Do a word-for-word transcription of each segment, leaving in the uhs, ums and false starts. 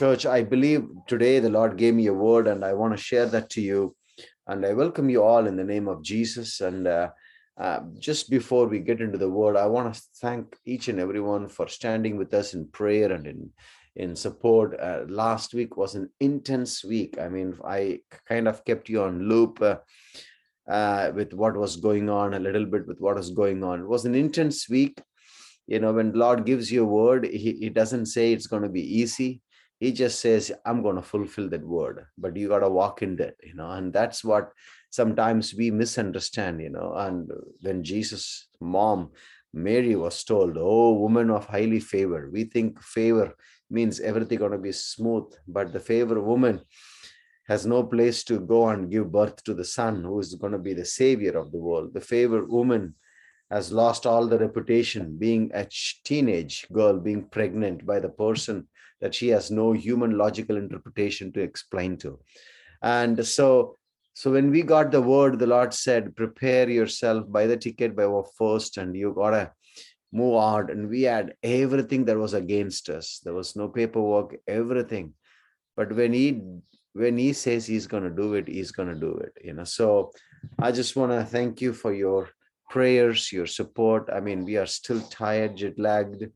Church, I believe today the Lord gave me a word, and I want to share that to you. And I welcome you all in the name of Jesus. And uh, uh, just before we get into the word, I want to thank each and everyone for standing with us in prayer and in in support. Uh, last week was an intense week. I mean, I kind of kept you on loop uh, uh, with what was going on, a little bit with what was going on. It was an intense week. You know, when Lord gives you a word, he, he doesn't say it's going to be easy. He just says, I'm going to fulfill that word, but you got to walk in that, you know, and that's what sometimes we misunderstand, you know. And when Jesus' mom, Mary, was told, oh, woman of highly favor, we think favor means everything going to be smooth, but the favor woman has no place to go and give birth to the son who is going to be the savior of the world. The favor woman has lost all the reputation, being a teenage girl, being pregnant by the person that she has no human logical interpretation to explain to. And so, so when we got the word, the Lord said, prepare yourself, buy the ticket, buy what first, and you got to move out. And we had everything that was against us. There was no paperwork, everything. But when he when he says he's going to do it, he's going to do it, you know. So I just want to thank you for your prayers, your support. I mean, we are still tired, jet lagged,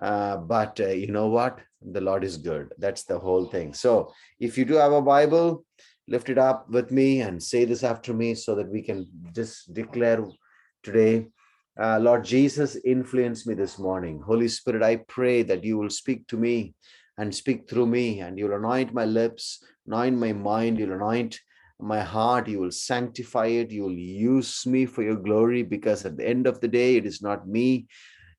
uh, but uh, you know what? The Lord is good. That's the whole thing. So if you do have a Bible, lift it up with me and say this after me so that we can just declare today, uh, Lord Jesus, influence me this morning. Holy Spirit, I pray that you will speak to me and speak through me, and you'll anoint my lips, anoint my mind, you'll anoint my heart, you will sanctify it, you will use me for your glory, because at the end of the day, it is not me,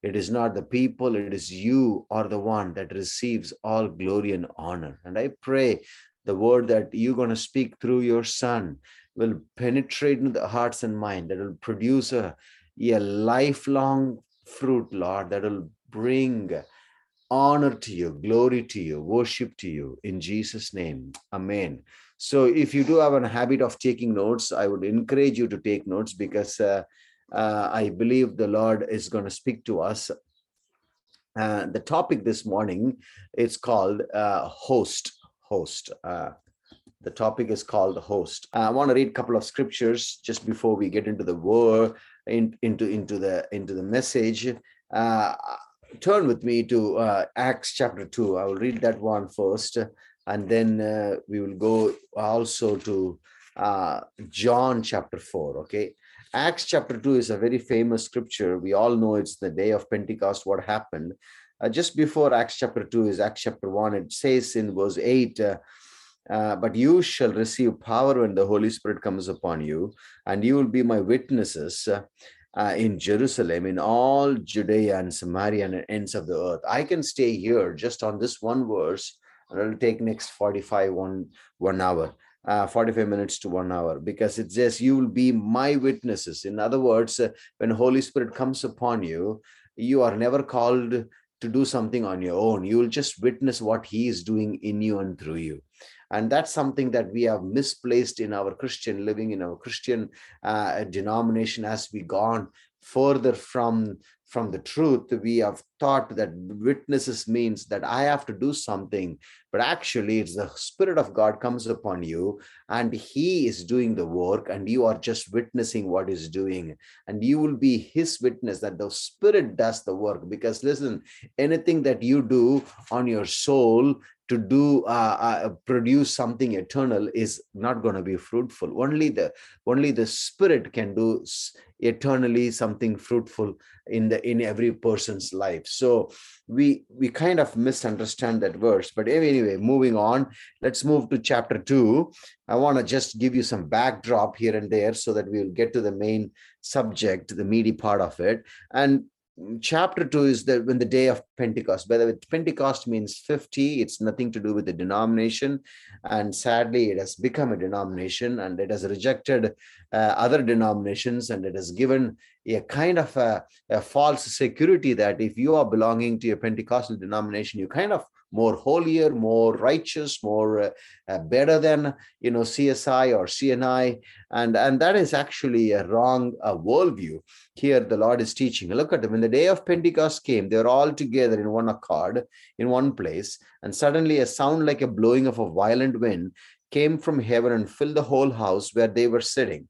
it is not the people, it is you are the one that receives all glory and honor. And I pray the word that you're going to speak through your son will penetrate into the hearts and mind, that will produce a, a lifelong fruit, Lord, that will bring honor to you, glory to you, worship to you, in Jesus' name. Amen. So if you do have a habit of taking notes, I would encourage you to take notes, because uh, uh, I believe the Lord is going to speak to us. Uh, the topic this morning, it's called uh, host, host. Uh, the topic is called host. I want to read a couple of scriptures just before we get into the word, in, into, into, the, into the message. Uh, turn with me to uh, Acts chapter two. I will read that one first. And then uh, we will go also to uh, John chapter four, okay? Acts chapter two is a very famous scripture. We all know it's the day of Pentecost, what happened. Uh, just before Acts chapter two is Acts chapter one. It says in verse eight, uh, uh, but you shall receive power when the Holy Spirit comes upon you, and you will be my witnesses uh, uh, in Jerusalem, in all Judea and Samaria and the ends of the earth. I can stay here just on this one verse, and it'll take next forty-five, one, one hour, uh, forty-five minutes to one hour, because it says you will be my witnesses. In other words, uh, when Holy Spirit comes upon you, you are never called to do something on your own. You will just witness what he is doing in you and through you. And that's something that we have misplaced in our Christian living, in our Christian uh, denomination. As we gone further from From the truth, we have thought that witnesses means that I have to do something, but actually it's the Spirit of God comes upon you and he is doing the work, and you are just witnessing what he's doing, and you will be his witness that the Spirit does the work. Because listen, anything that you do on your soul to do uh, uh, produce something eternal is not going to be fruitful. Only the only the Spirit can do s- eternally something fruitful in the in every person's life. So we we kind of misunderstand that verse. But anyway, moving on, let's move to chapter two. I want to just give you some backdrop here and there so that we'll get to the main subject, the meaty part of it. And chapter two is that when the day of Pentecost, by the way, Pentecost means fifty. It's nothing to do with the denomination, and sadly it has become a denomination, and it has rejected uh, other denominations, and it has given a kind of a, a false security that if you are belonging to a Pentecostal denomination, you kind of more holier, more righteous, more uh, uh, better than, you know, C S I or C N I. And, and that is actually a wrong uh, worldview. Here, the Lord is teaching. Look at them. When the day of Pentecost came, they were all together in one accord, in one place. And suddenly a sound like a blowing of a violent wind came from heaven and filled the whole house where they were sitting.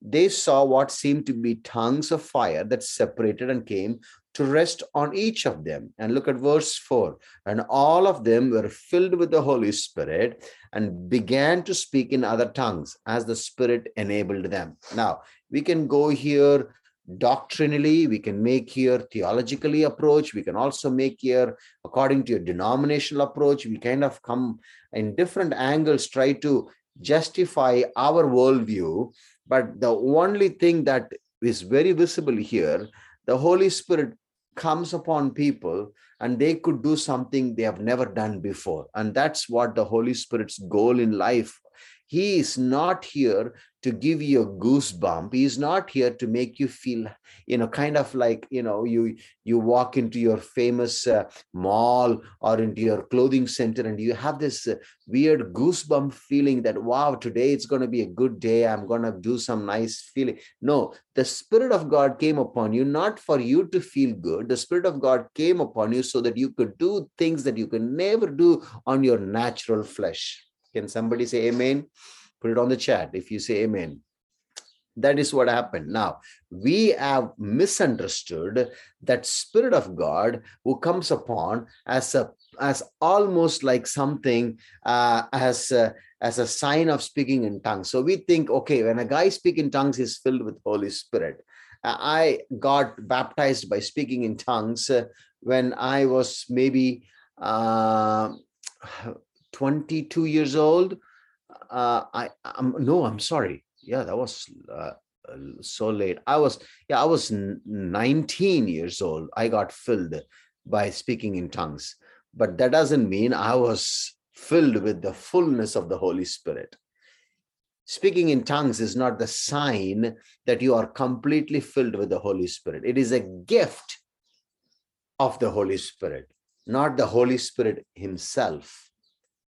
They saw what seemed to be tongues of fire that separated and came to rest on each of them. And look at verse four. And all of them were filled with the Holy Spirit and began to speak in other tongues as the Spirit enabled them. Now, we can go here doctrinally, we can make here theologically approach, we can also make here according to your denominational approach. We kind of come in different angles, try to justify our worldview. But the only thing that is very visible here, the Holy Spirit comes upon people and they could do something they have never done before. And that's what the Holy Spirit's goal in life. He is not here to give you a goosebump. He is not here to make you feel, you know, kind of like, you know, you, you walk into your famous uh, mall or into your clothing center and you have this uh, weird goosebump feeling that, wow, today it's going to be a good day. I'm going to do some nice feeling. No, the Spirit of God came upon you, not for you to feel good. The Spirit of God came upon you so that you could do things that you can never do on your natural flesh. Can somebody say amen? Put it on the chat if you say amen. That is what happened. Now, we have misunderstood that Spirit of God who comes upon as a as almost like something uh, as a, as a sign of speaking in tongues. So we think, okay, when a guy speaks in tongues, he's filled with Holy Spirit. I got baptized by speaking in tongues when I was maybe Uh, twenty-two years old. Uh, I I'm, no, I'm sorry. Yeah, that was uh, so late. I was, yeah, I was nineteen years old. I got filled by speaking in tongues, but that doesn't mean I was filled with the fullness of the Holy Spirit. Speaking in tongues is not the sign that you are completely filled with the Holy Spirit. It is a gift of the Holy Spirit, not the Holy Spirit himself.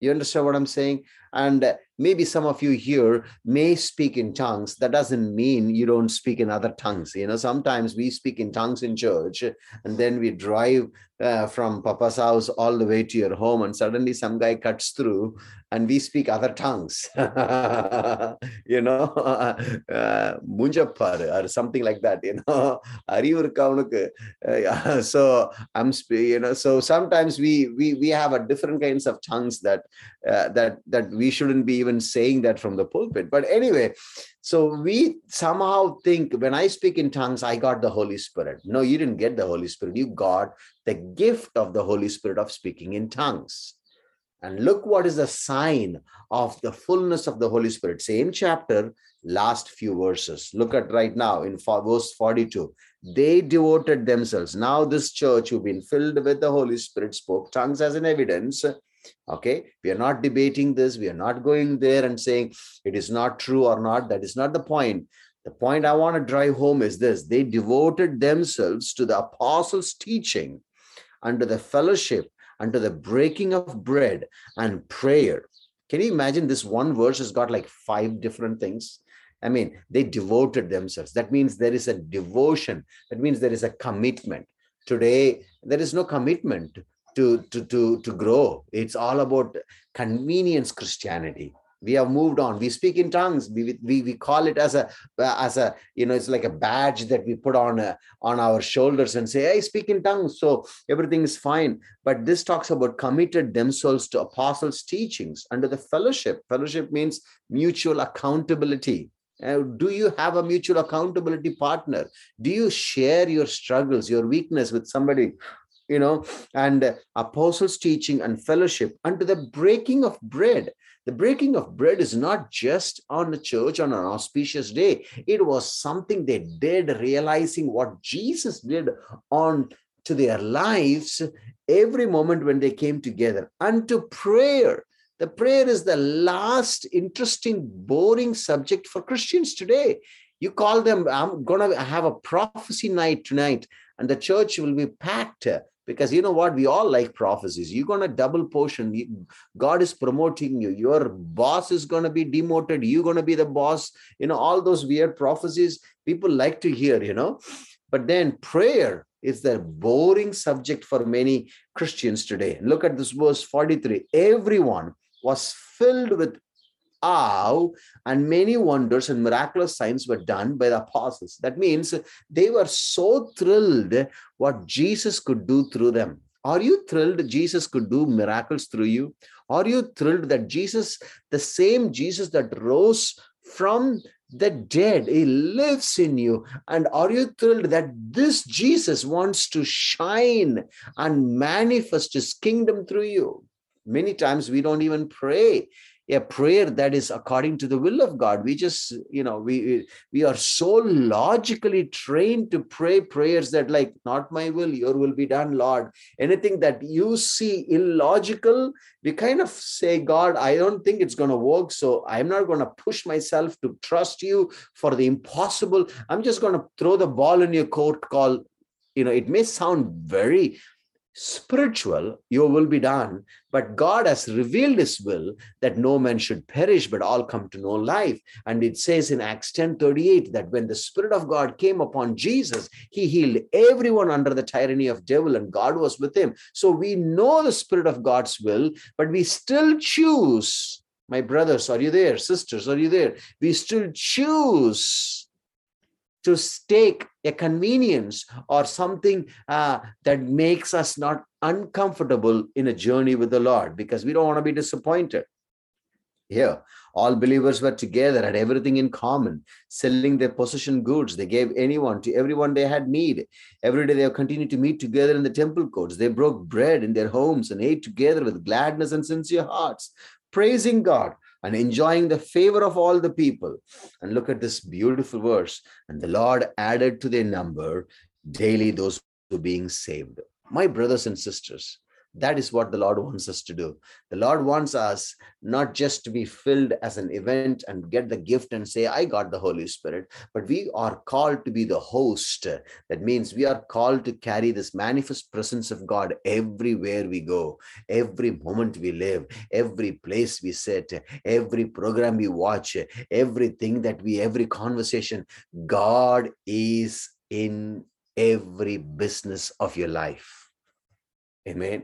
You understand what I'm saying? And maybe some of you here may speak in tongues. That doesn't mean you don't speak in other tongues. You know, sometimes we speak in tongues in church and then we drive uh, from Papa's house all the way to your home and suddenly some guy cuts through and we speak other tongues, you know, uh, or something like that, you know. So I'm, you know, so sometimes we, we, we have a different kinds of tongues that, uh, that, that we shouldn't be even saying that from the pulpit. But anyway, so we somehow think when I speak in tongues, I got the Holy Spirit. No, you didn't get the Holy Spirit. You got the gift of the Holy Spirit of speaking in tongues. And look what is the sign of the fullness of the Holy Spirit. Same chapter, last few verses. Look at right now in verse forty-two. They devoted themselves. Now this church who've been filled with the Holy Spirit spoke tongues as an evidence. Okay, we are not debating this. We are not going there and saying it is not true or not. That is not the point. The point I want to drive home is this. They devoted themselves to the apostles' teaching, unto the fellowship, unto the breaking of bread and prayer. Can you imagine this one verse has got like five different things? I mean, they devoted themselves. That means there is a devotion. That means there is a commitment. Today, there is no commitment To, to, to, to grow. It's all about convenience Christianity. We have moved on. We speak in tongues. We, we, we call it as a, as a, you know, it's like a badge that we put on, a, on our shoulders and say, I speak in tongues, so everything is fine. But this talks about committed themselves to apostles' teachings under the fellowship. Fellowship means mutual accountability. Uh, do you have a mutual accountability partner? Do you share your struggles, your weakness with somebody? You know, and uh, apostles' teaching and fellowship unto the breaking of bread. The breaking of bread is not just on the church on an auspicious day. It was something they did, realizing what Jesus did on to their lives every moment when they came together. Unto prayer. The prayer is the last interesting, boring subject for Christians today. You call them, I'm going to have a prophecy night tonight, and the church will be packed. Because you know what? We all like prophecies. You're going to double portion. God is promoting you. Your boss is going to be demoted. You're going to be the boss. You know, all those weird prophecies people like to hear, you know. But then prayer is the boring subject for many Christians today. Look at this verse forty-three. Everyone was filled with awe, and many wonders and miraculous signs were done by the apostles. That means they were so thrilled what Jesus could do through them. Are you thrilled Jesus could do miracles through you? Are you thrilled that Jesus, the same Jesus that rose from the dead, he lives in you? And are you thrilled that this Jesus wants to shine and manifest his kingdom through you? Many times we don't even pray a prayer that is according to the will of God. We just, you know, we we are so logically trained to pray prayers that like, not my will, your will be done, Lord. Anything that you see illogical, we kind of say, God, I don't think it's going to work, so I'm not going to push myself to trust you for the impossible. I'm just going to throw the ball in your court call. You know, it may sound very spiritual, your will be done, but God has revealed his will that no man should perish but all come to know life. And it says in Acts ten thirty-eight that when the Spirit of God came upon Jesus, he healed everyone under the tyranny of devil, and God was with him. So we know the Spirit of God's will, but we still choose, my brothers, are you there? Sisters, are you there? We still choose to stake a convenience or something uh, that makes us not uncomfortable in a journey with the Lord, because we don't want to be disappointed. Here, all believers were together, had everything in common, selling their possession goods. They gave anyone to everyone they had need. Every day they continued to meet together in the temple courts. They broke bread in their homes and ate together with gladness and sincere hearts, praising God and enjoying the favor of all the people. And look at this beautiful verse. And the Lord added to their number daily those who are being saved. My brothers and sisters, that is what the Lord wants us to do. The Lord wants us not just to be filled as an event and get the gift and say, I got the Holy Spirit, but we are called to be the host. That means we are called to carry this manifest presence of God everywhere we go, every moment we live, every place we sit, every program we watch, everything that we, every conversation. God is in every business of your life. Amen.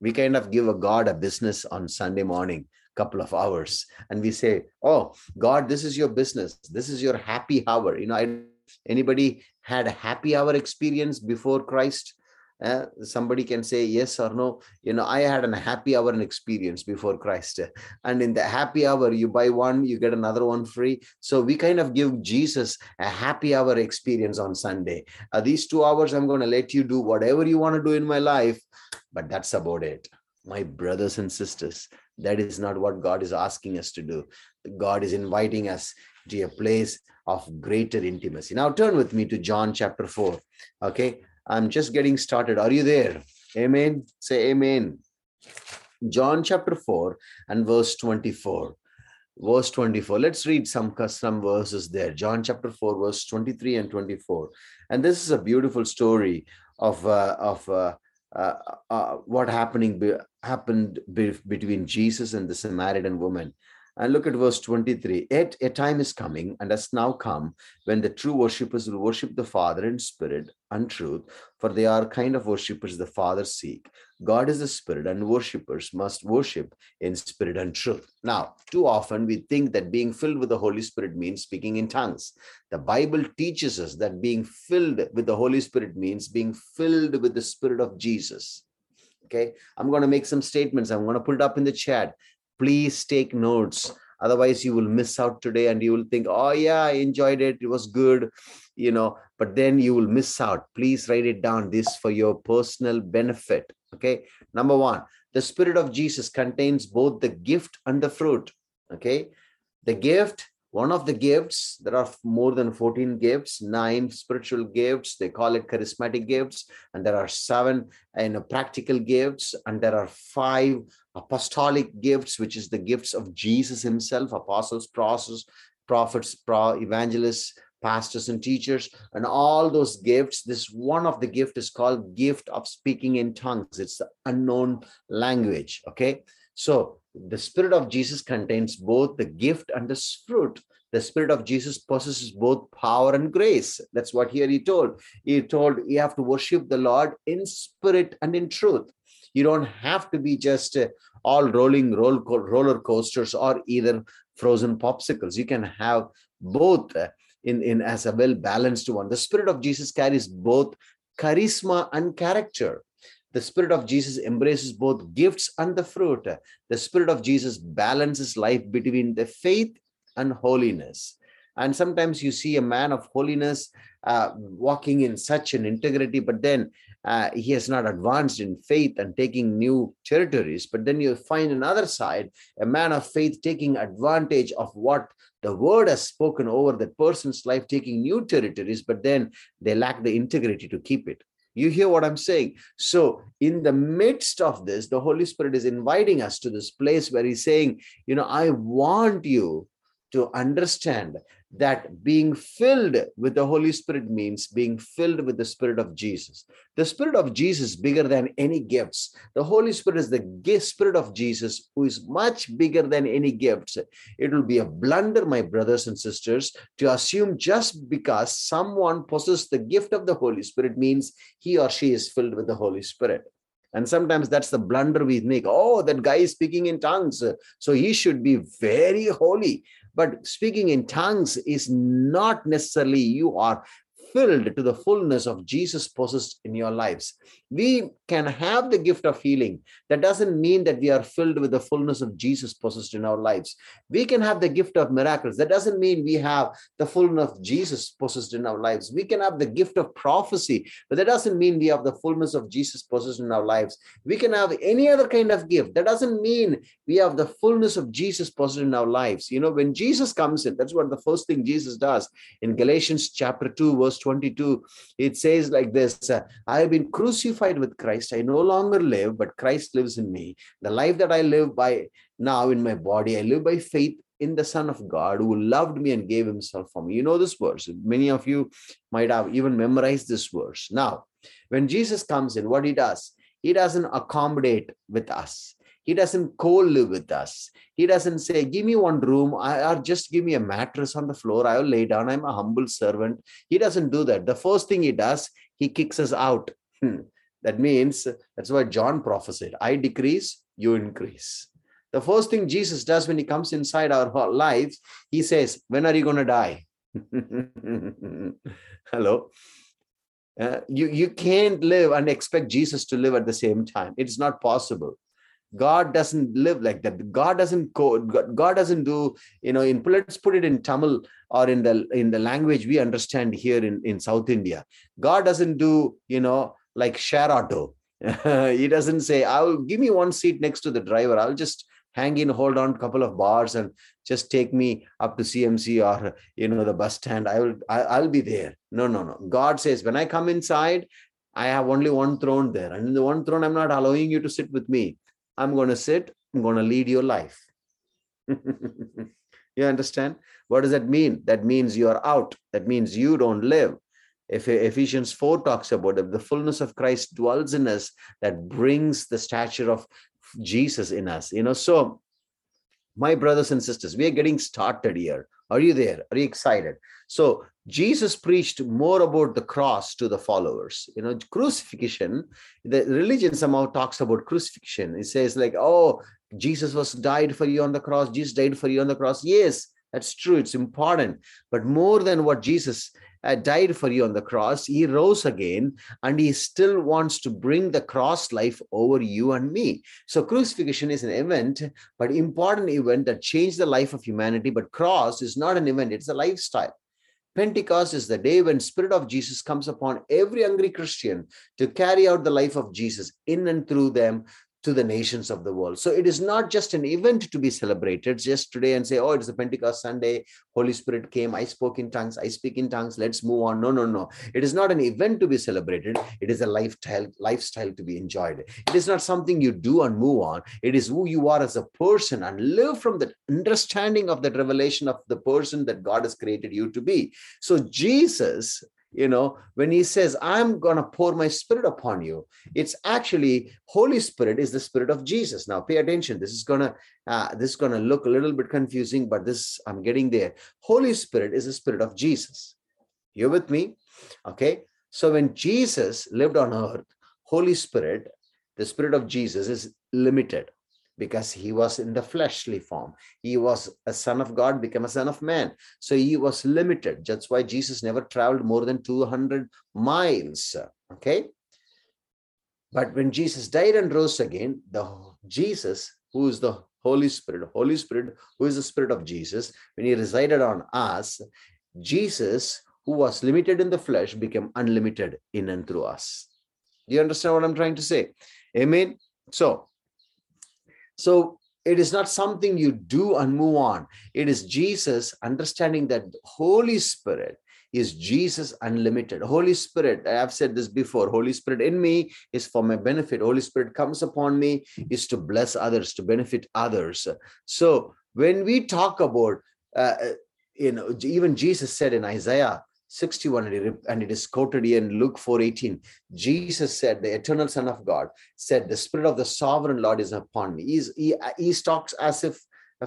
We kind of give a God a business on Sunday morning, couple of hours, and we say, oh, God, this is your business. This is your happy hour. You know, I, anybody had a happy hour experience before Christ? Uh, somebody can say yes or no. You know, I had a happy hour and experience before Christ. And in the happy hour, you buy one, you get another one free. So we kind of give Jesus a happy hour experience on Sunday. Uh, these two hours, I'm going to let you do whatever you want to do in my life. But that's about it. My brothers and sisters, that is not what God is asking us to do. God is inviting us to a place of greater intimacy. Now turn with me to John chapter four. Okay, I'm just getting started. Are you there? Amen. Say amen. John chapter four and verse twenty-four. Verse twenty-four. Let's read some, some verses there. John chapter four, verse twenty-three and twenty-four. And this is a beautiful story of uh, of uh, Uh, uh, what happening be, happened be, between Jesus and the Samaritan woman. And look at verse twenty-three. Yet a time is coming and has now come when the true worshippers will worship the Father in spirit and truth, for they are kind of worshippers the Father seek. God is the Spirit, and worshippers must worship in spirit and truth. Now, too often we think that being filled with the Holy Spirit means speaking in tongues. The Bible teaches us that being filled with the Holy Spirit means being filled with the Spirit of Jesus. Okay, I'm going to make some statements. I'm going to put it up in the chat. Please take notes. Otherwise, you will miss out today and you will think, oh, yeah, I enjoyed it. It was good, you know, but then you will miss out. Please write it down. This for your personal benefit. Okay. Number one, the Spirit of Jesus contains both the gift and the fruit. Okay. The gift, one of the gifts, there are more than fourteen gifts, nine spiritual gifts. They call it charismatic gifts. And there are seven you know, practical gifts. And there are five apostolic gifts, which is the gifts of Jesus himself, apostles, prophets, prophets, evangelists, pastors and teachers, and all those gifts. This one of the gift is called gift of speaking in tongues. It's the unknown language. Okay. So the Spirit of Jesus contains both the gift and the fruit. The Spirit of Jesus possesses both power and grace. That's what here he told. He told you have to worship the Lord in spirit and in truth. You don't have to be just uh, all rolling roll co- roller coasters or either frozen popsicles. You can have both uh, in, in as a well-balanced one. The Spirit of Jesus carries both charisma and character. The Spirit of Jesus embraces both gifts and the fruit. The Spirit of Jesus balances life between the faith and holiness. And sometimes you see a man of holiness uh, walking in such an integrity, but then uh, he has not advanced in faith and taking new territories. But then you find another side, a man of faith taking advantage of what the word has spoken over that person's life, taking new territories, but then they lack the integrity to keep it. You hear what I'm saying? So in the midst of this, the Holy Spirit is inviting us to this place where he's saying, you know, I want you to understand that being filled with the Holy Spirit means being filled with the Spirit of Jesus. The Spirit of Jesus is bigger than any gifts. The Holy Spirit is the Spirit of Jesus who is much bigger than any gifts. It will be a blunder, my brothers and sisters, to assume just because someone possesses the gift of the Holy Spirit means he or she is filled with the Holy Spirit. And sometimes that's the blunder we make. Oh, that guy is speaking in tongues, so he should be very holy. But speaking in tongues is not necessarily you are filled to the fullness of Jesus possessed in your lives. We can have the gift of healing. That doesn't mean that we are filled with the fullness of Jesus possessed in our lives. We can have the gift of miracles. That doesn't mean we have the fullness of Jesus possessed in our lives. We can have the gift of prophecy, but that doesn't mean we have the fullness of Jesus possessed in our lives. We can have any other kind of gift. That doesn't mean we have the fullness of Jesus possessed in our lives. You know, when Jesus comes in, that's what the first thing Jesus does in Galatians chapter two, verse twenty-two, it says like this, I have been crucified with Christ. I no longer live, but Christ lives in me. The life that I live by now in my body, I live by faith in the Son of God who loved me and gave himself for me. You know this verse. Many of you might have even memorized this verse. Now, when Jesus comes in, what he does, he doesn't accommodate with us. He doesn't co-live with us. He doesn't say, give me one room or just give me a mattress on the floor. I will lay down. I'm a humble servant. He doesn't do that. The first thing he does, he kicks us out. Hmm. That means, that's why John prophesied, I decrease, you increase. The first thing Jesus does when he comes inside our lives, he says, when are you going to die? Hello? Uh, you, you can't live and expect Jesus to live at the same time. It's not possible. God doesn't live like that. God doesn't code. God, God doesn't do, you know, in, let's put it in Tamil or in the in the language we understand here in, in South India. God doesn't do, you know, like share auto. He doesn't say, I will give me one seat next to the driver. I'll just hang in, hold on a couple of bars and just take me up to C M C or, you know, the bus stand. I will, I, I'll be there. No, no, no. God says, when I come inside, I have only one throne there. And in the one throne, I'm not allowing you to sit with me. I'm going to sit, I'm going to lead your life. You understand? What does that mean? That means you are out. That means you don't live. If Ephesians four talks about it, the fullness of Christ dwells in us, that brings the stature of Jesus in us. You know, so my brothers and sisters, we are getting started here. Are you there? Are you excited? So Jesus preached more about the cross to the followers. You know, crucifixion, the religion somehow talks about crucifixion. It says like, oh, Jesus was died for you on the cross. Jesus died for you on the cross. Yes, that's true. It's important. But more than what Jesus uh, died for you on the cross, he rose again and he still wants to bring the cross life over you and me. So crucifixion is an event, but important event that changed the life of humanity. But cross is not an event. It's a lifestyle. Pentecost is the day when Spirit of Jesus comes upon every hungry Christian to carry out the life of Jesus in and through them to the nations of the world. So it is not just an event to be celebrated just today and say, oh, it's a Pentecost Sunday, Holy Spirit came, I spoke in tongues, I speak in tongues, let's move on. No, no, no. It is not an event to be celebrated. It is a lifestyle, lifestyle to be enjoyed. It is not something you do and move on. It is who you are as a person, and live from the understanding of that revelation of the person that God has created you to be. So Jesus, you know, when he says, I'm going to pour my spirit upon you, it's actually Holy Spirit is the spirit of Jesus. Now, pay attention. This is going to uh, this is going to look a little bit confusing, but this I'm getting there. Holy Spirit is the spirit of Jesus. You're with me? OK, so when Jesus lived on earth, Holy Spirit, the spirit of Jesus, is limited because he was in the fleshly form. He was a son of God, became a son of man. So he was limited. That's why Jesus never traveled more than two hundred miles. Okay. But when Jesus died and rose again, the Jesus, who is the Holy Spirit, Holy Spirit, who is the spirit of Jesus, when he resided on us, Jesus, who was limited in the flesh, became unlimited in and through us. Do you understand what I'm trying to say? Amen. So, So it is not something you do and move on. It is Jesus understanding that Holy Spirit is Jesus unlimited. Holy Spirit, I have said this before, Holy Spirit in me is for my benefit. Holy Spirit comes upon me is to bless others, to benefit others. So when we talk about, uh, you know, even Jesus said in Isaiah sixty-one, and it, and it is quoted here in Luke four eighteen, Jesus said, the eternal Son of God said, the Spirit of the Sovereign Lord is upon me. He's, he, he talks as if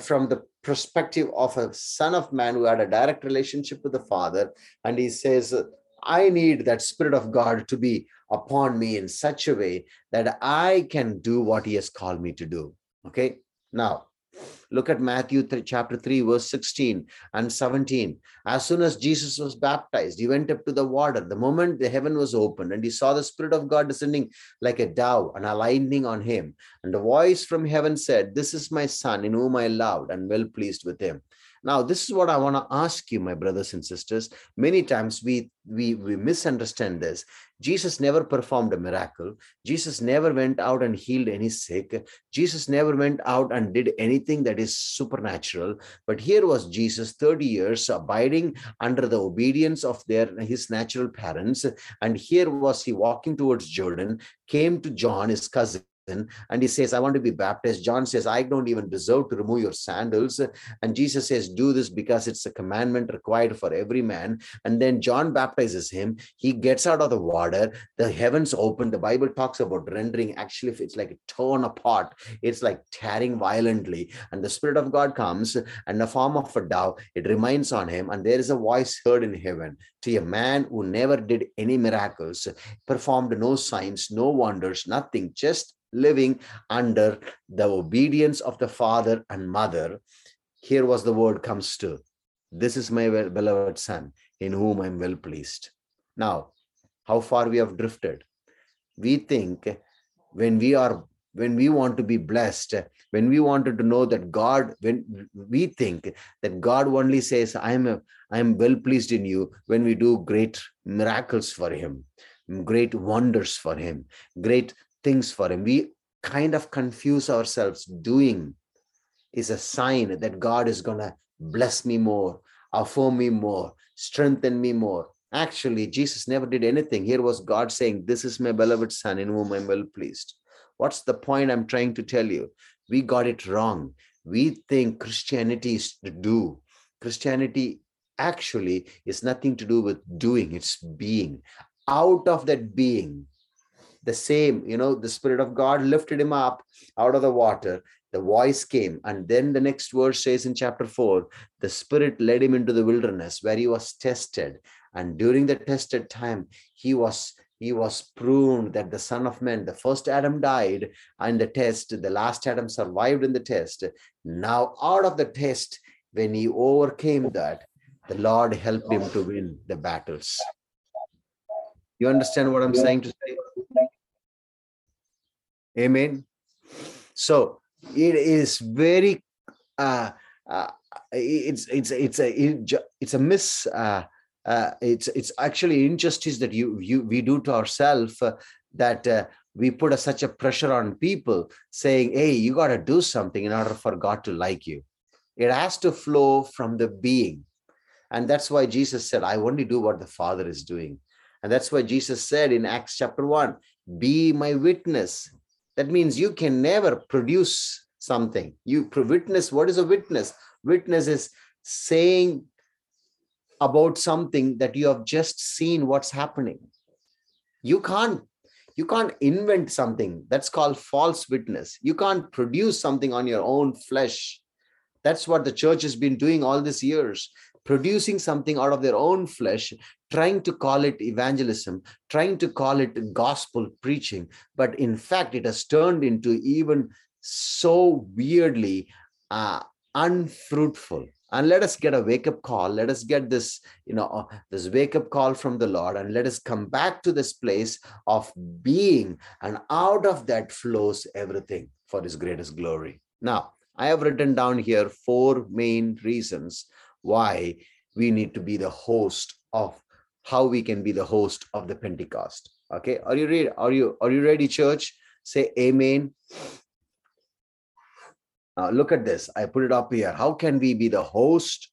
from the perspective of a son of man who had a direct relationship with the Father. And he says, I need that Spirit of God to be upon me in such a way that I can do what he has called me to do. Okay, now. Look at Matthew three, chapter three, verse sixteen and seventeen. As soon as Jesus was baptized, he went up to the water. The moment the heaven was opened, and he saw the Spirit of God descending like a dove and alighting on him. And a voice from heaven said, this is my son in whom I loved and well pleased with him. Now, this is what I want to ask you, my brothers and sisters. Many times we, we, we misunderstand this. Jesus never performed a miracle. Jesus never went out and healed any sick. Jesus never went out and did anything that is supernatural. But here was Jesus, thirty years, abiding under the obedience of their his natural parents. And here was he walking towards Jordan, came to John, his cousin. And he says, I want to be baptized. John says, I don't even deserve to remove your sandals. And Jesus says, do this because it's a commandment required for every man. And then John baptizes him. He gets out of the water. The heavens open. The Bible talks about rendering. Actually, it's like torn apart. It's like tearing violently. And the Spirit of God comes and the form of a dove. It remains on him. And there is a voice heard in heaven to a man who never did any miracles, performed no signs, no wonders, nothing, just living under the obedience of the father and mother. Here was the word comes to, this is my beloved son in whom I'm well pleased. Now, how far we have drifted. We think when we are, when we want to be blessed, when we wanted to know that God, when we think that God only says, I'm, a, I'm well pleased in you when we do great miracles for him, great wonders for him, great things for him. We kind of confuse ourselves. Doing is a sign that God is going to bless me more, affirm me more, strengthen me more. Actually, Jesus never did anything. Here was God saying, this is my beloved son in whom I'm well pleased. What's the point I'm trying to tell you? We got it wrong. We think Christianity is to do. Christianity actually is nothing to do with doing. It's being. Out of that being, the same, you know, the Spirit of God lifted him up out of the water. The voice came. And then the next verse says in chapter four, the Spirit led him into the wilderness where he was tested. And during the tested time, he was he was pruned that the Son of Man, the first Adam died and the test, the last Adam survived in the test. Now out of the test, when he overcame that, the Lord helped him to win the battles. You understand what I'm saying to say? Amen. So it is very, uh, uh, it's it's it's a it's a miss. Uh, uh, it's it's actually injustice that you you we do to ourselves uh, that uh, we put a, such a pressure on people saying, hey, you got to do something in order for God to like you. It has to flow from the being. And that's why Jesus said, I only do what the Father is doing. And that's why Jesus said in Acts chapter one, be my witness. That means you can never produce something. You witness. What is a witness? Witness is saying about something that you have just seen what's happening. You can't, you can't invent something. That's called false witness. You can't produce something on your own flesh. That's what the church has been doing all these years, producing something out of their own flesh, trying to call it evangelism, trying to call it gospel preaching. But in fact, it has turned into even so weirdly uh, unfruitful. And let us get a wake-up call. Let us get this, you know, this wake-up call from the Lord, and let us come back to this place of being, and out of that flows everything for His greatest glory. Now, I have written down here four main reasons why we need to be the host of, how we can be the host of the Pentecost. Okay, are you ready? Are you are you ready, church? Say amen. Now, look at this. I put it up here. How can we be the host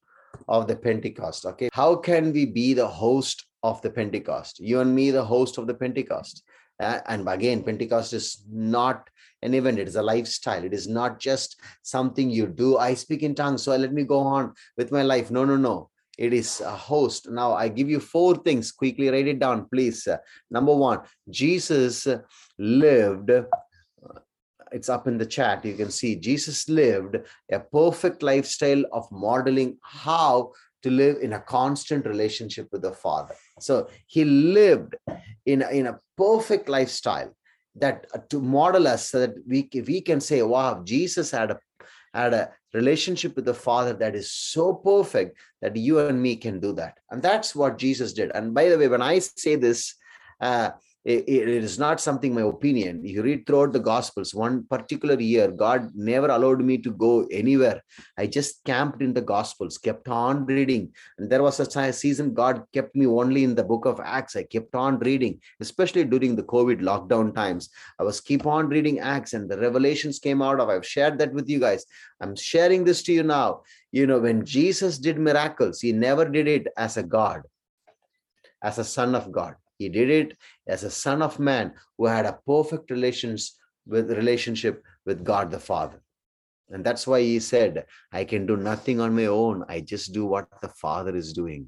of the Pentecost? Okay. How can we be the host of the Pentecost? You and me, the host of the Pentecost. Uh, and again, Pentecost is not an event. It is a lifestyle. It is not just something you do. I speak in tongues, so let me go on with my life. No, no, no. It is a host. Now, I give you four things. Quickly write it down, please. Uh, number one, Jesus lived... It's up in the chat. You can see Jesus lived a perfect lifestyle of modeling how to live in a constant relationship with the Father. So he lived in a, in a perfect lifestyle that uh, to model us so that we, we can say, wow, Jesus had a, had a relationship with the Father that is so perfect that you and me can do that. And that's what Jesus did. And by the way, when I say this, uh, It, it is not something, my opinion. You read throughout the Gospels, one particular year, God never allowed me to go anywhere. I just camped in the Gospels, kept on reading. And there was a season God kept me only in the book of Acts. I kept on reading, especially during the COVID lockdown times. I was keep on reading Acts, and the revelations came out of. I've shared that with you guys. I'm sharing this to you now. You know, when Jesus did miracles, he never did it as a God, as a son of God. He did it as a son of man who had a perfect relations with relationship with God the Father. And that's why he said, I can do nothing on my own. I just do what the Father is doing.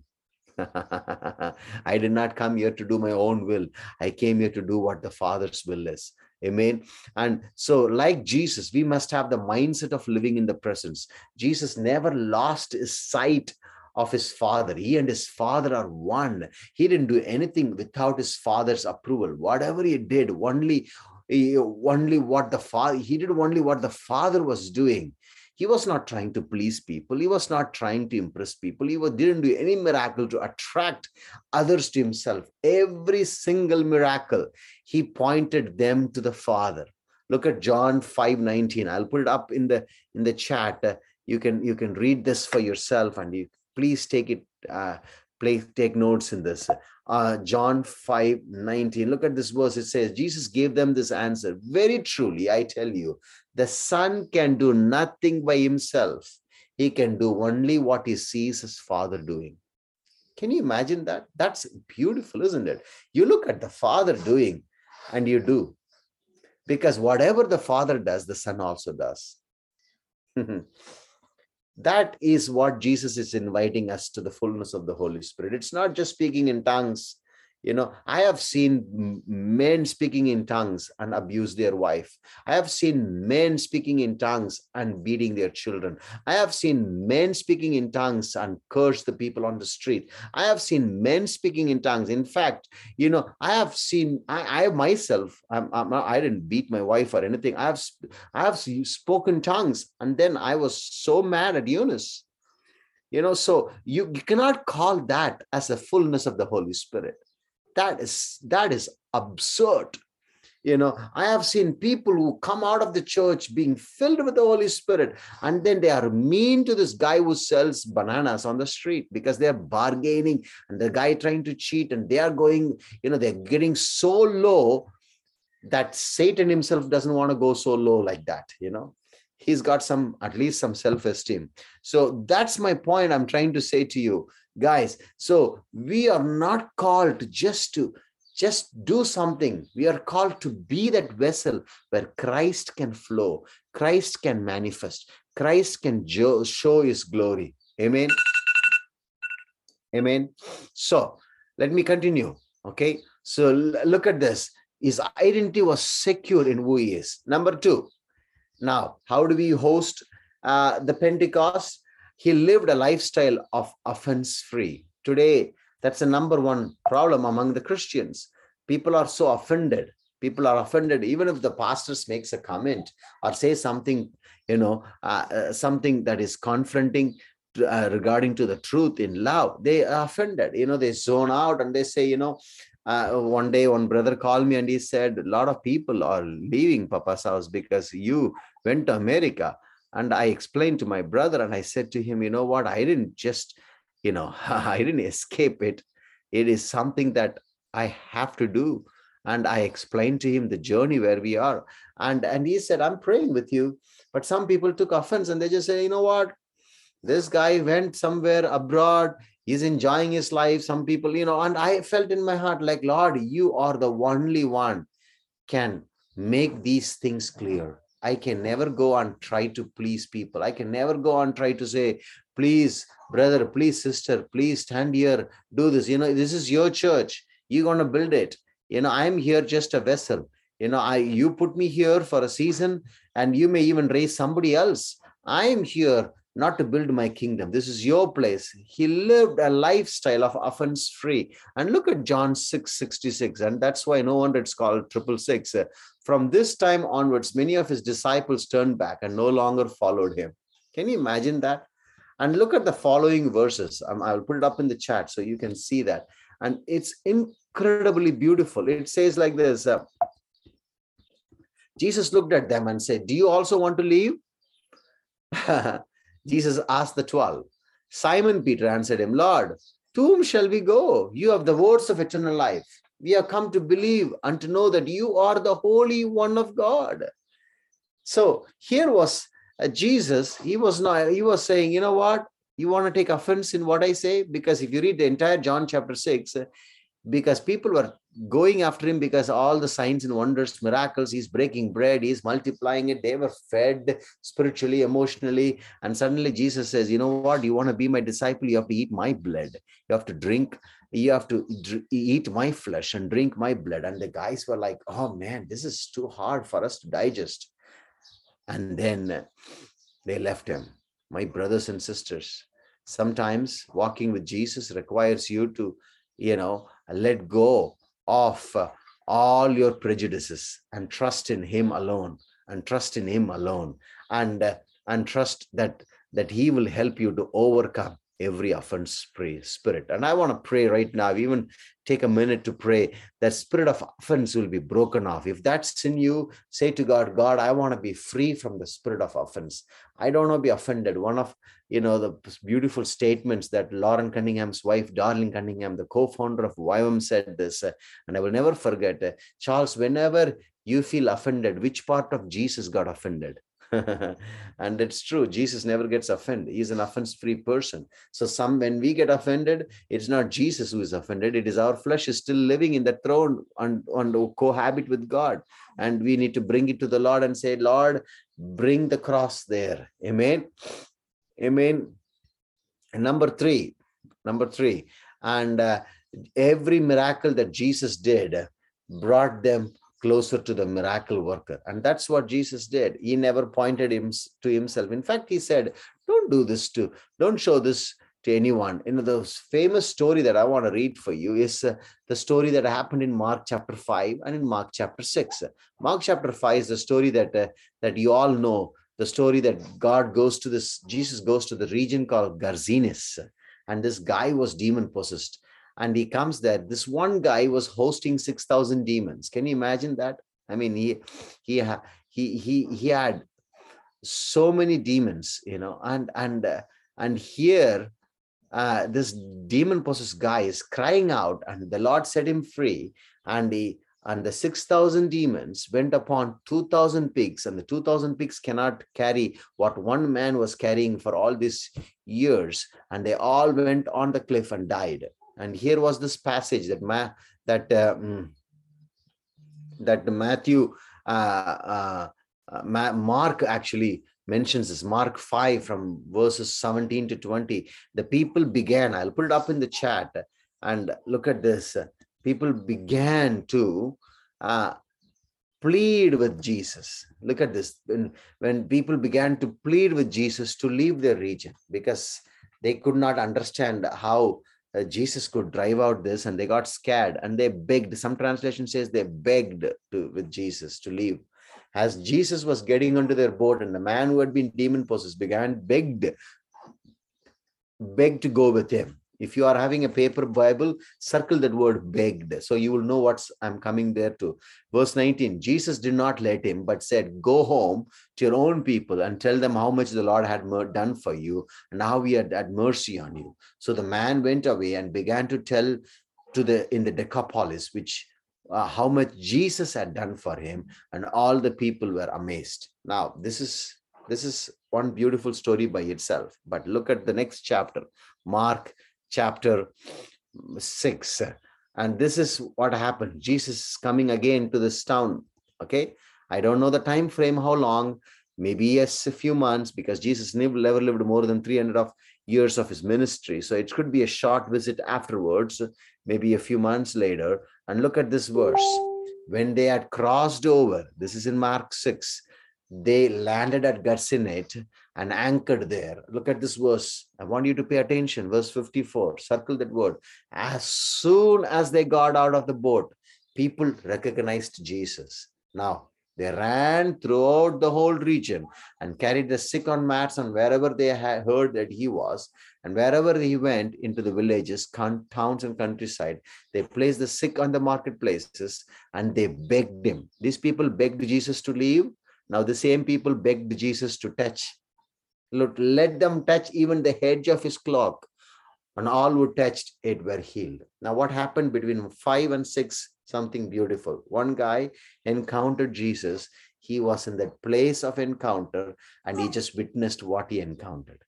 I did not come here to do my own will. I came here to do what the Father's will is. Amen. And so, like Jesus, we must have the mindset of living in the presence. Jesus never lost his sight of his Father. He and his Father are one. He didn't do anything without his Father's approval. Whatever he did, only, only what the Father, he did only what the Father was doing. He was not trying to please people. He was not trying to impress people. He was, didn't do any miracle to attract others to himself. Every single miracle, he pointed them to the Father. Look at John five nineteen. I'll put it up in the in the chat. Uh, you can you can read this for yourself, and you please take it, uh, please take notes in this. Uh, John five nineteen, look at this verse. It says, Jesus gave them this answer. Very truly, I tell you, the Son can do nothing by himself. He can do only what he sees his Father doing. Can you imagine that? That's beautiful, isn't it? You look at the Father doing and you do. Because whatever the Father does, the Son also does. That is what Jesus is inviting us to, the fullness of the Holy Spirit. It's not just speaking in tongues. You know, I have seen men speaking in tongues and abuse their wife. I have seen men speaking in tongues and beating their children. I have seen men speaking in tongues and curse the people on the street. I have seen men speaking in tongues. In fact, you know, I have seen, I, I myself, I'm, I'm not, I didn't beat my wife or anything. I have, I have spoken tongues, and then I was so mad at Eunice. You know, so you, you cannot call that as the fullness of the Holy Spirit. That is, that is absurd. You know, I have seen people who come out of the church being filled with the Holy Spirit, and then they are mean to this guy who sells bananas on the street because they are bargaining, and the guy trying to cheat, and they are going, you know, they're getting so low that Satan himself doesn't want to go so low like that, you know. He's got some, at least some self-esteem. So that's my point I'm trying to say to you guys. So we are not called just to just do something. We are called to be that vessel where Christ can flow, Christ can manifest, Christ can show his glory. Amen. Amen. So let me continue. Okay. So look at this. His identity was secure in who he is. Number two. Now, how do we host uh, the Pentecost? He lived a lifestyle of offense-free. Today, that's the number one problem among the Christians. People are so offended. People are offended. Even if the pastor makes a comment or says something, you know, uh, uh, something that is confronting to, uh, regarding to the truth in love, they are offended. You know, they zone out and they say, you know, Uh, one day, one brother called me and he said, a lot of people are leaving Papa's house because you went to America. And I explained to my brother and I said to him, you know what, I didn't just, you know, I didn't escape it. It is something that I have to do. And I explained to him the journey where we are. And, and he said, I'm praying with you. But some people took offense and they just say, you know what, this guy went somewhere abroad. He's enjoying his life. Some people, you know, and I felt in my heart like, Lord, you are the only one can make these things clear. I can never go and try to please people. I can never go and try to say, please, brother, please, sister, please stand here, do this. You know, this is your church. You're going to build it. You know, I'm here just a vessel. You know, I you put me here for a season and you may even raise somebody else. I'm here not to build my kingdom. This is your place. He lived a lifestyle of offense-free. And look at John six sixty-six. And that's why no wonder it's called triple six. From this time onwards, many of his disciples turned back and no longer followed him. Can you imagine that? And look at the following verses. Um, I'll put it up in the chat so you can see that. And it's incredibly beautiful. It says like this. Uh, Jesus looked at them and said, do you also want to leave? Jesus asked the twelve. Simon Peter answered him, Lord, to whom shall we go? You have the words of eternal life. We have come to believe and to know that you are the Holy One of God. So here was Jesus. He was not, he was saying, you know what? You want to take offense in what I say? Because if you read the entire John chapter six, because people were going after him because all the signs and wonders, miracles, he's breaking bread, he's multiplying it. They were fed spiritually, emotionally. And suddenly Jesus says, you know what? You want to be my disciple? You have to eat my blood. You have to drink. You have to eat my flesh and drink my blood. And the guys were like, oh man, this is too hard for us to digest. And then they left him. My brothers and sisters, sometimes walking with Jesus requires you to, you know, let go of uh, all your prejudices and trust in him alone and trust in him alone and uh, and trust that that he will help you to overcome every offense spirit. And I want to pray right now, even take a minute to pray that spirit of offense will be broken off. If that's in you, say to God, God, I want to be free from the spirit of offense. I don't want to be offended. One of, you know, the beautiful statements that Lauren Cunningham's wife, Darlene Cunningham, the co-founder of Y W A M, said this, uh, and I will never forget, uh, Charles, whenever you feel offended, which part of Jesus got offended? And it's true. Jesus never gets offended. He's an offense-free person. So some, when we get offended, it's not Jesus who is offended. It is our flesh is still living in the throne and, and cohabit with God. And we need to bring it to the Lord and say, Lord, bring the cross there. Amen. Amen. And number three, number three. And uh, every miracle that Jesus did brought them closer to the miracle worker. And that's what Jesus did. He never pointed him to himself. In fact, he said, don't do this to, don't show this to anyone. You know, the famous story that I want to read for you is uh, the story that happened in Mark chapter five and in Mark chapter six. Mark chapter five is the story that, uh, that you all know, the story that God goes to this, Jesus goes to the region called Garzenes. And this guy was demon possessed. And he comes there. This one guy was hosting six thousand demons. Can you imagine that? I mean, he he he he he had so many demons, you know. And and uh, and here, uh, this demon possessed guy is crying out, and the Lord set him free. And he and the six thousand demons went upon two thousand pigs, and the two thousand pigs cannot carry what one man was carrying for all these years, and they all went on the cliff and died. And here was this passage that Ma that um, that Matthew uh, uh, uh, Ma Mark actually mentions this, Mark five from verses seventeen to twenty. The people began, I'll put it up in the chat, and look at this. People began to uh, plead with Jesus. Look at this. When, when people began to plead with Jesus to leave their region, because they could not understand how uh, Jesus could drive out this, and they got scared and they begged. Some translation says they begged to, with Jesus to leave. As Jesus was getting onto their boat, and the man who had been demon-possessed began, begged, begged to go with him. If you are having a paper Bible, circle that word begged, so you will know what's I'm coming there to. Verse nineteen, Jesus did not let him, but said, go home to your own people and tell them how much the Lord had done for you and how he had had mercy on you. So the man went away and began to tell to the in the Decapolis, which uh, how much Jesus had done for him, and all the people were amazed. Now, this is, this is one beautiful story by itself, but look at the next chapter, Mark chapter six, and this is what happened. Jesus is coming again to this town. Okay, I don't know the time frame, how long, maybe yes, a few months, because Jesus never lived more than three hundred of years of his ministry, so it could be a short visit afterwards, maybe a few months later. And look at this verse, when they had crossed over, this is in Mark six, they landed at Gennesaret and anchored there. Look at this verse. I want you to pay attention. Verse fifty-four. Circle that word. As soon as they got out of the boat, people recognized Jesus. Now, they ran throughout the whole region and carried the sick on mats, and wherever they had heard that he was, and wherever he went into the villages, towns and countryside, they placed the sick on the marketplaces and they begged him. These people begged Jesus to leave. Now, the same people begged Jesus to touch. Look, let them touch even the hedge of his cloak, and all who touched it were healed. Now, what happened between five and six? Something beautiful. One guy encountered Jesus. He was in that place of encounter, and he just witnessed what he encountered.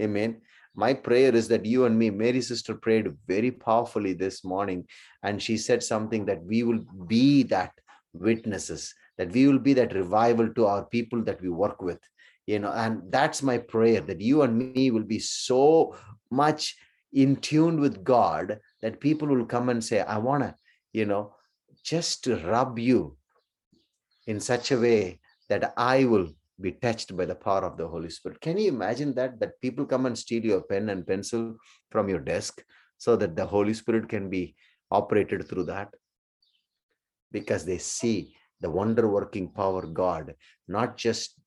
Amen. My prayer is that you and me, Mary sister prayed very powerfully this morning, and she said something, that we will be that witnesses, that we will be that revival to our people that we work with, you know. And that's my prayer, that you and me will be so much in tune with God that people will come and say, I want to, you know, just rub you in such a way that I will be touched by the power of the Holy Spirit. Can you imagine that, that people come and steal your pen and pencil from your desk so that the Holy Spirit can be operated through that? Because they see the wonder-working power God, not just,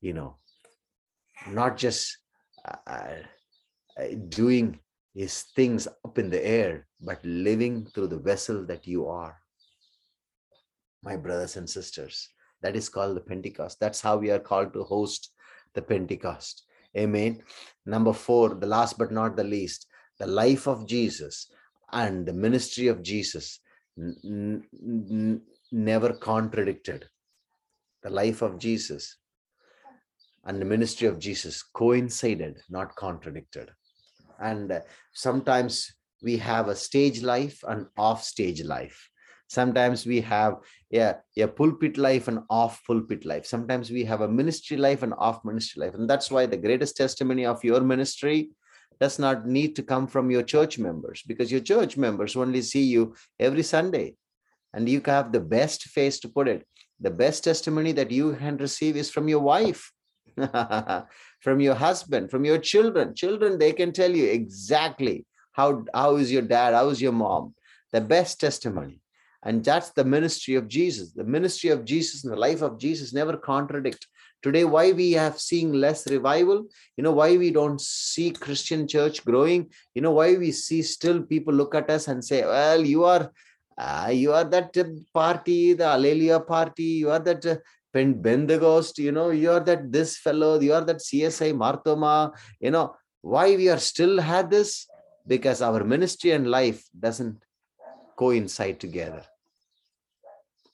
you know, not just uh, doing his things up in the air, but living through the vessel that you are. My brothers and sisters, that is called the Pentecost. That's how we are called to host the Pentecost. Amen. Number four, the last but not the least, the life of Jesus and the ministry of Jesus never contradicted. The life of Jesus and the ministry of Jesus coincided, not contradicted. And uh, sometimes we have a stage life and off-stage life. Sometimes we have a, a pulpit life and off-pulpit life. Sometimes we have a ministry life and off-ministry life. And that's why the greatest testimony of your ministry does not need to come from your church members, because your church members only see you every Sunday. And you have the best face to put it. The best testimony that you can receive is from your wife, from your husband, from your children. Children, they can tell you exactly how, how is your dad, how is your mom. The best testimony. And that's the ministry of Jesus. The ministry of Jesus and the life of Jesus never contradict. Today, why we have seen less revival, you know, why we don't see Christian church growing, you know, why we see still people look at us and say, well, you are, uh, you are that party, the Alleluia party, you are that uh, Pentecost, you know, you are that this fellow, you are that C S I Martoma, you know, why we are still had this? Because our ministry and life doesn't coincide together.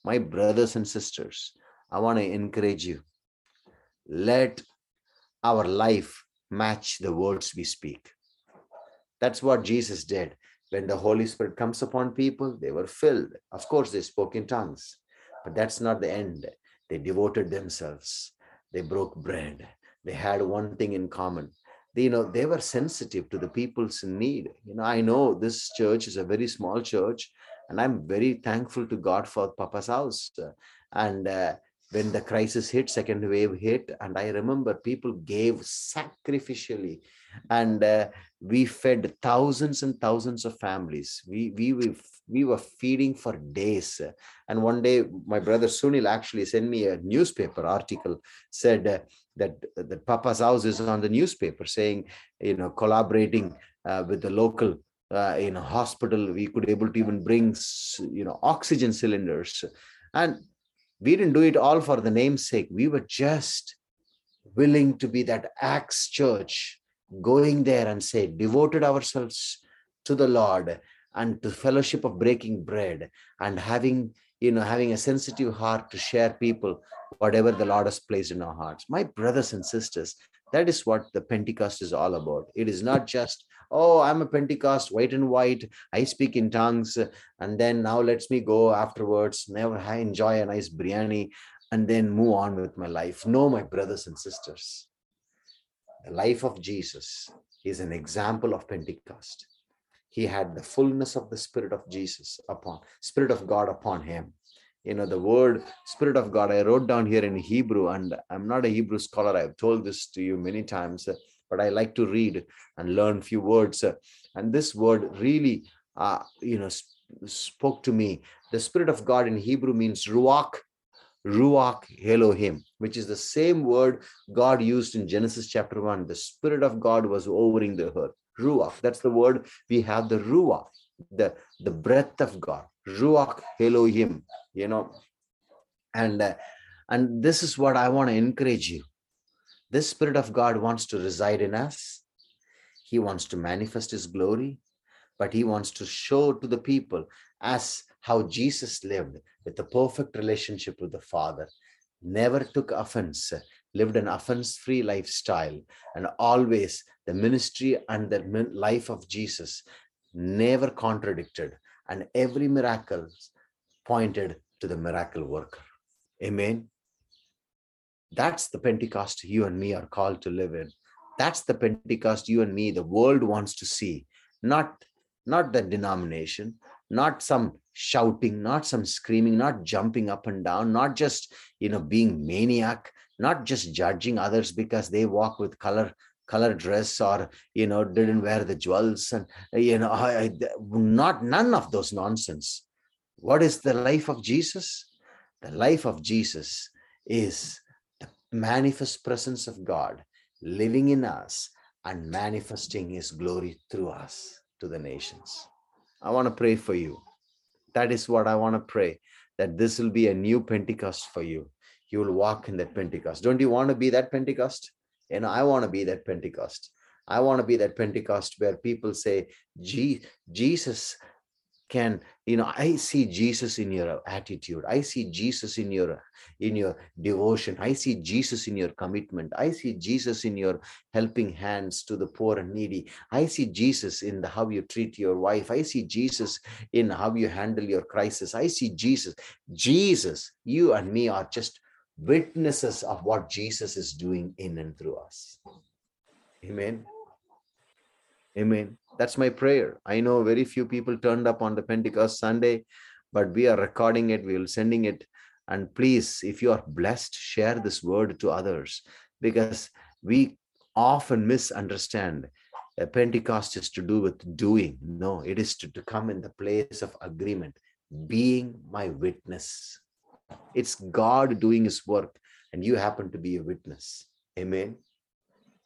My brothers and sisters, I want to encourage you. Let our life match the words we speak. That's what Jesus did. When the Holy Spirit comes upon people, they were filled. Of course, they spoke in tongues, but that's not the end. They devoted themselves. They broke bread. They had one thing in common. They, you know, they were sensitive to the people's need. You know, I know this church is a very small church, and I'm very thankful to God for Papa's house. And uh, when the crisis hit, second wave hit, and I remember people gave sacrificially, and uh, we fed thousands and thousands of families. We, we, we, we were feeding for days. And one day, my brother Sunil actually sent me a newspaper article, said uh, that, that Papa's house is on the newspaper, saying, you know, collaborating uh, with the local uh, you know, hospital, we could able to even bring, you know, oxygen cylinders. And we didn't do it all for the namesake. We were just willing to be that Acts church, going there and say, devoted ourselves to the Lord and to fellowship of breaking bread and having, you know, having a sensitive heart to share people, whatever the Lord has placed in our hearts. My brothers and sisters, that is what the Pentecost is all about. It is not just, oh, I'm a Pentecost, white and white. I speak in tongues. And then now let me go afterwards. Never I enjoy a nice biryani and then move on with my life. No, my brothers and sisters. The life of Jesus is an example of Pentecost. He had the fullness of the Spirit of Jesus upon, Spirit of God upon him. You know, the word Spirit of God, I wrote down here in Hebrew, and I'm not a Hebrew scholar. I've told this to you many times, but I like to read and learn a few words. And this word really, uh, you know, sp- spoke to me. The Spirit of God in Hebrew means Ruach, Ruach Elohim, which is the same word God used in Genesis chapter one. The Spirit of God was overing the earth. Ruach, that's the word we have, the Ruach, the, the breath of God. Ruach Elohim, you know, and uh, and this is what I want to encourage you. This Spirit of God wants to reside in us. He wants to manifest his glory, but he wants to show to the people as how Jesus lived with the perfect relationship with the Father, never took offense, lived an offense-free lifestyle, and always the ministry and the life of Jesus never contradicted. And every miracle pointed to the miracle worker. Amen. That's the Pentecost you and me are called to live in. That's the Pentecost you and me, the world wants to see. Not, not the denomination, not some shouting, not some screaming, not jumping up and down, not just, you know, being maniac, not just judging others because they walk with color. color dress or, you know, didn't wear the jewels and, you know, I, I, not none of those nonsense. What is the life of Jesus? The life of Jesus is the manifest presence of God living in us and manifesting his glory through us to the nations. I want to pray for you. That is what I want to pray, that this will be a new Pentecost for you. You will walk in that Pentecost. Don't you want to be that Pentecost? And I want to be that Pentecost. I want to be that Pentecost where people say, Gee, Jesus can, you know, I see Jesus in your attitude. I see Jesus in your, in your devotion. I see Jesus in your commitment. I see Jesus in your helping hands to the poor and needy. I see Jesus in the, how you treat your wife. I see Jesus in how you handle your crisis. I see Jesus. Jesus, you and me are just witnesses of what Jesus is doing in and through us. Amen. Amen. That's my prayer. I know very few people turned up on the Pentecost Sunday, but we are recording it. We will sending it. And please, if you are blessed, share this word to others, because we often misunderstand Pentecost is to do with doing. No, it is to, to come in the place of agreement, being my witness. It's God doing his work, and you happen to be a witness. Amen.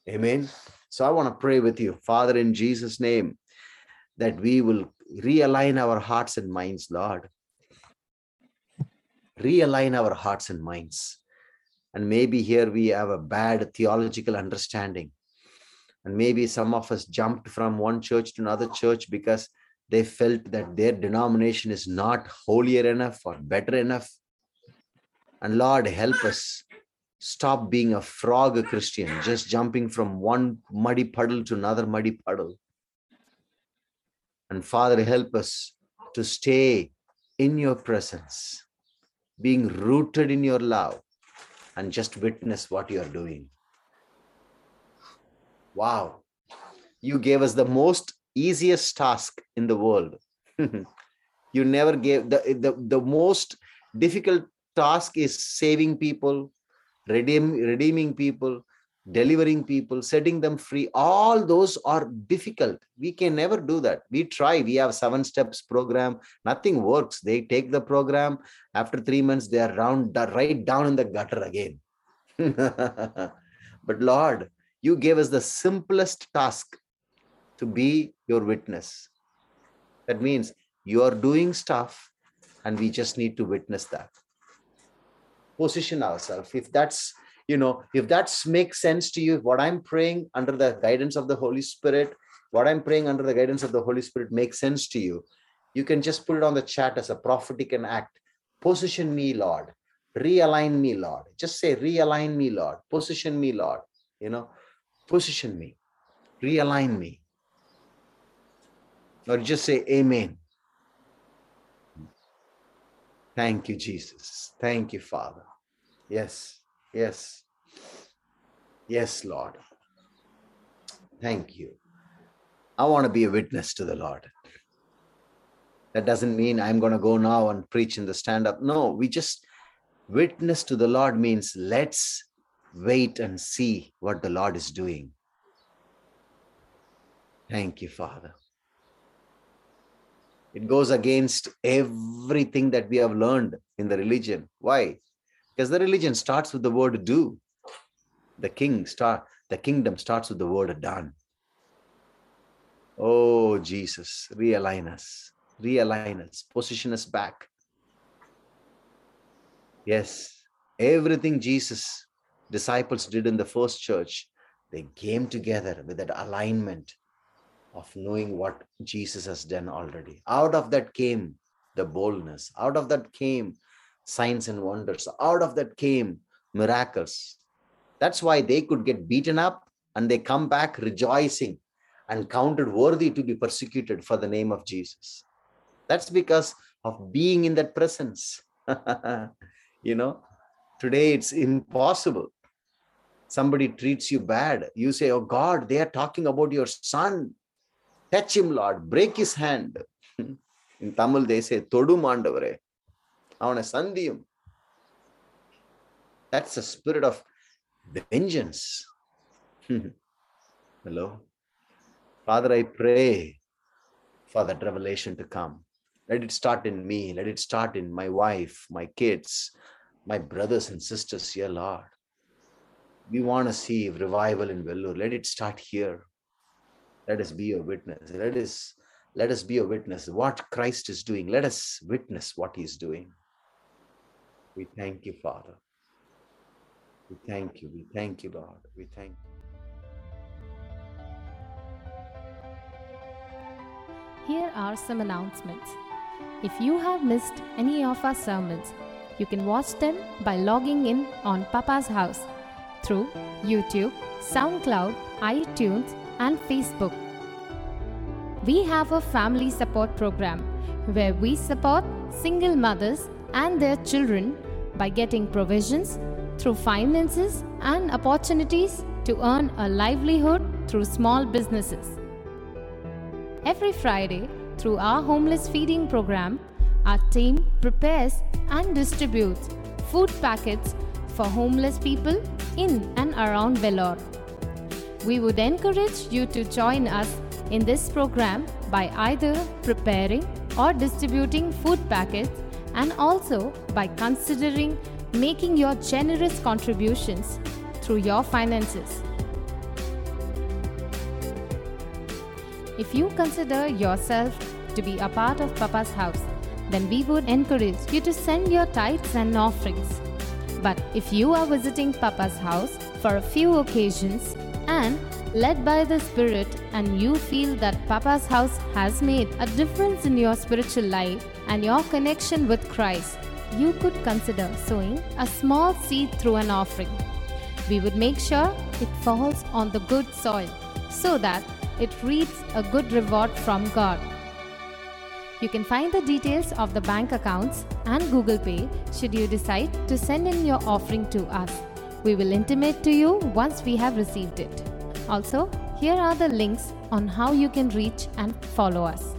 Amen. So I want to pray with you, Father, in Jesus' name, that we will realign our hearts and minds, Lord. Realign our hearts and minds. And maybe here we have a bad theological understanding. And maybe some of us jumped from one church to another church because they felt that their denomination is not holier enough or better enough. And Lord, help us stop being a frog Christian, just jumping from one muddy puddle to another muddy puddle. And Father, help us to stay in your presence, being rooted in your love, and just witness what you are doing. Wow. You gave us the most easiest task in the world. You never gave the, the, the most difficult task is saving people, redeem, redeeming people, delivering people, setting them free. All those are difficult. We can never do that. We try. We have seven steps program. Nothing works. They take the program. After three months, they are round, right down in the gutter again. But Lord, you gave us the simplest task to be your witness. That means you are doing stuff and we just need to witness that. Position ourselves. If that's, you know, if that makes sense to you, what I'm praying under the guidance of the Holy Spirit, what I'm praying under the guidance of the Holy Spirit makes sense to you, you can just put it on the chat as a prophetic an act. Position me, Lord. Realign me, Lord. Just say, realign me, Lord. Position me, Lord. You know, position me. Realign me. Or just say, amen. Thank you, Jesus. Thank you, Father. Yes. Yes. Yes, Lord. Thank you. I want to be a witness to the Lord. That doesn't mean I'm going to go now and preach in the stand-up. No, we just witness to the Lord means let's wait and see what the Lord is doing. Thank you, Father. It goes against everything that we have learned in the religion. Why? Because the religion starts with the word do. The king star, the kingdom starts with the word done. Oh, Jesus, realign us, realign us, position us back. Yes, everything Jesus' disciples did in the first church, they came together with that alignment of knowing what Jesus has done already. Out of that came the boldness. Out of that came signs and wonders. Out of that came miracles. That's why they could get beaten up and they come back rejoicing and counted worthy to be persecuted for the name of Jesus. That's because of being in that presence. You know, today it's impossible. Somebody treats you bad. You say, oh God, they are talking about your son. Touch him, Lord. Break his hand. In Tamil, they say, Todu Mandavare. That's the spirit of vengeance. Hello. Father, I pray for that revelation to come. Let it start in me. Let it start in my wife, my kids, my brothers and sisters here, Lord. We want to see revival in Vellore. Let it start here. Let us be a witness. Let us, let us be a witness. What Christ is doing. Let us witness what he's doing. We thank you, Father. We thank you. We thank you, Lord. We thank you. Here are some announcements. If you have missed any of our sermons, you can watch them by logging in on Papa's House through YouTube, SoundCloud, iTunes, and Facebook. We have a family support program where we support single mothers and their children by getting provisions through finances and opportunities to earn a livelihood through small businesses. Every Friday, through our homeless feeding program, our team prepares and distributes food packets for homeless people in and around Vellore. We would encourage you to join us in this program by either preparing or distributing food packets, and also by considering making your generous contributions through your finances. If you consider yourself to be a part of Papa's House, then we would encourage you to send your tithes and offerings. But if you are visiting Papa's House for a few occasions and led by the Spirit, and you feel that Papa's house has made a difference in your spiritual life and your connection with Christ, you could consider sowing a small seed through an offering. We would make sure it falls on the good soil so that it reaps a good reward from God. You can find the details of the bank accounts and Google Pay should you decide to send in your offering to us. We will intimate to you once we have received it. Also, here are the links on how you can reach and follow us.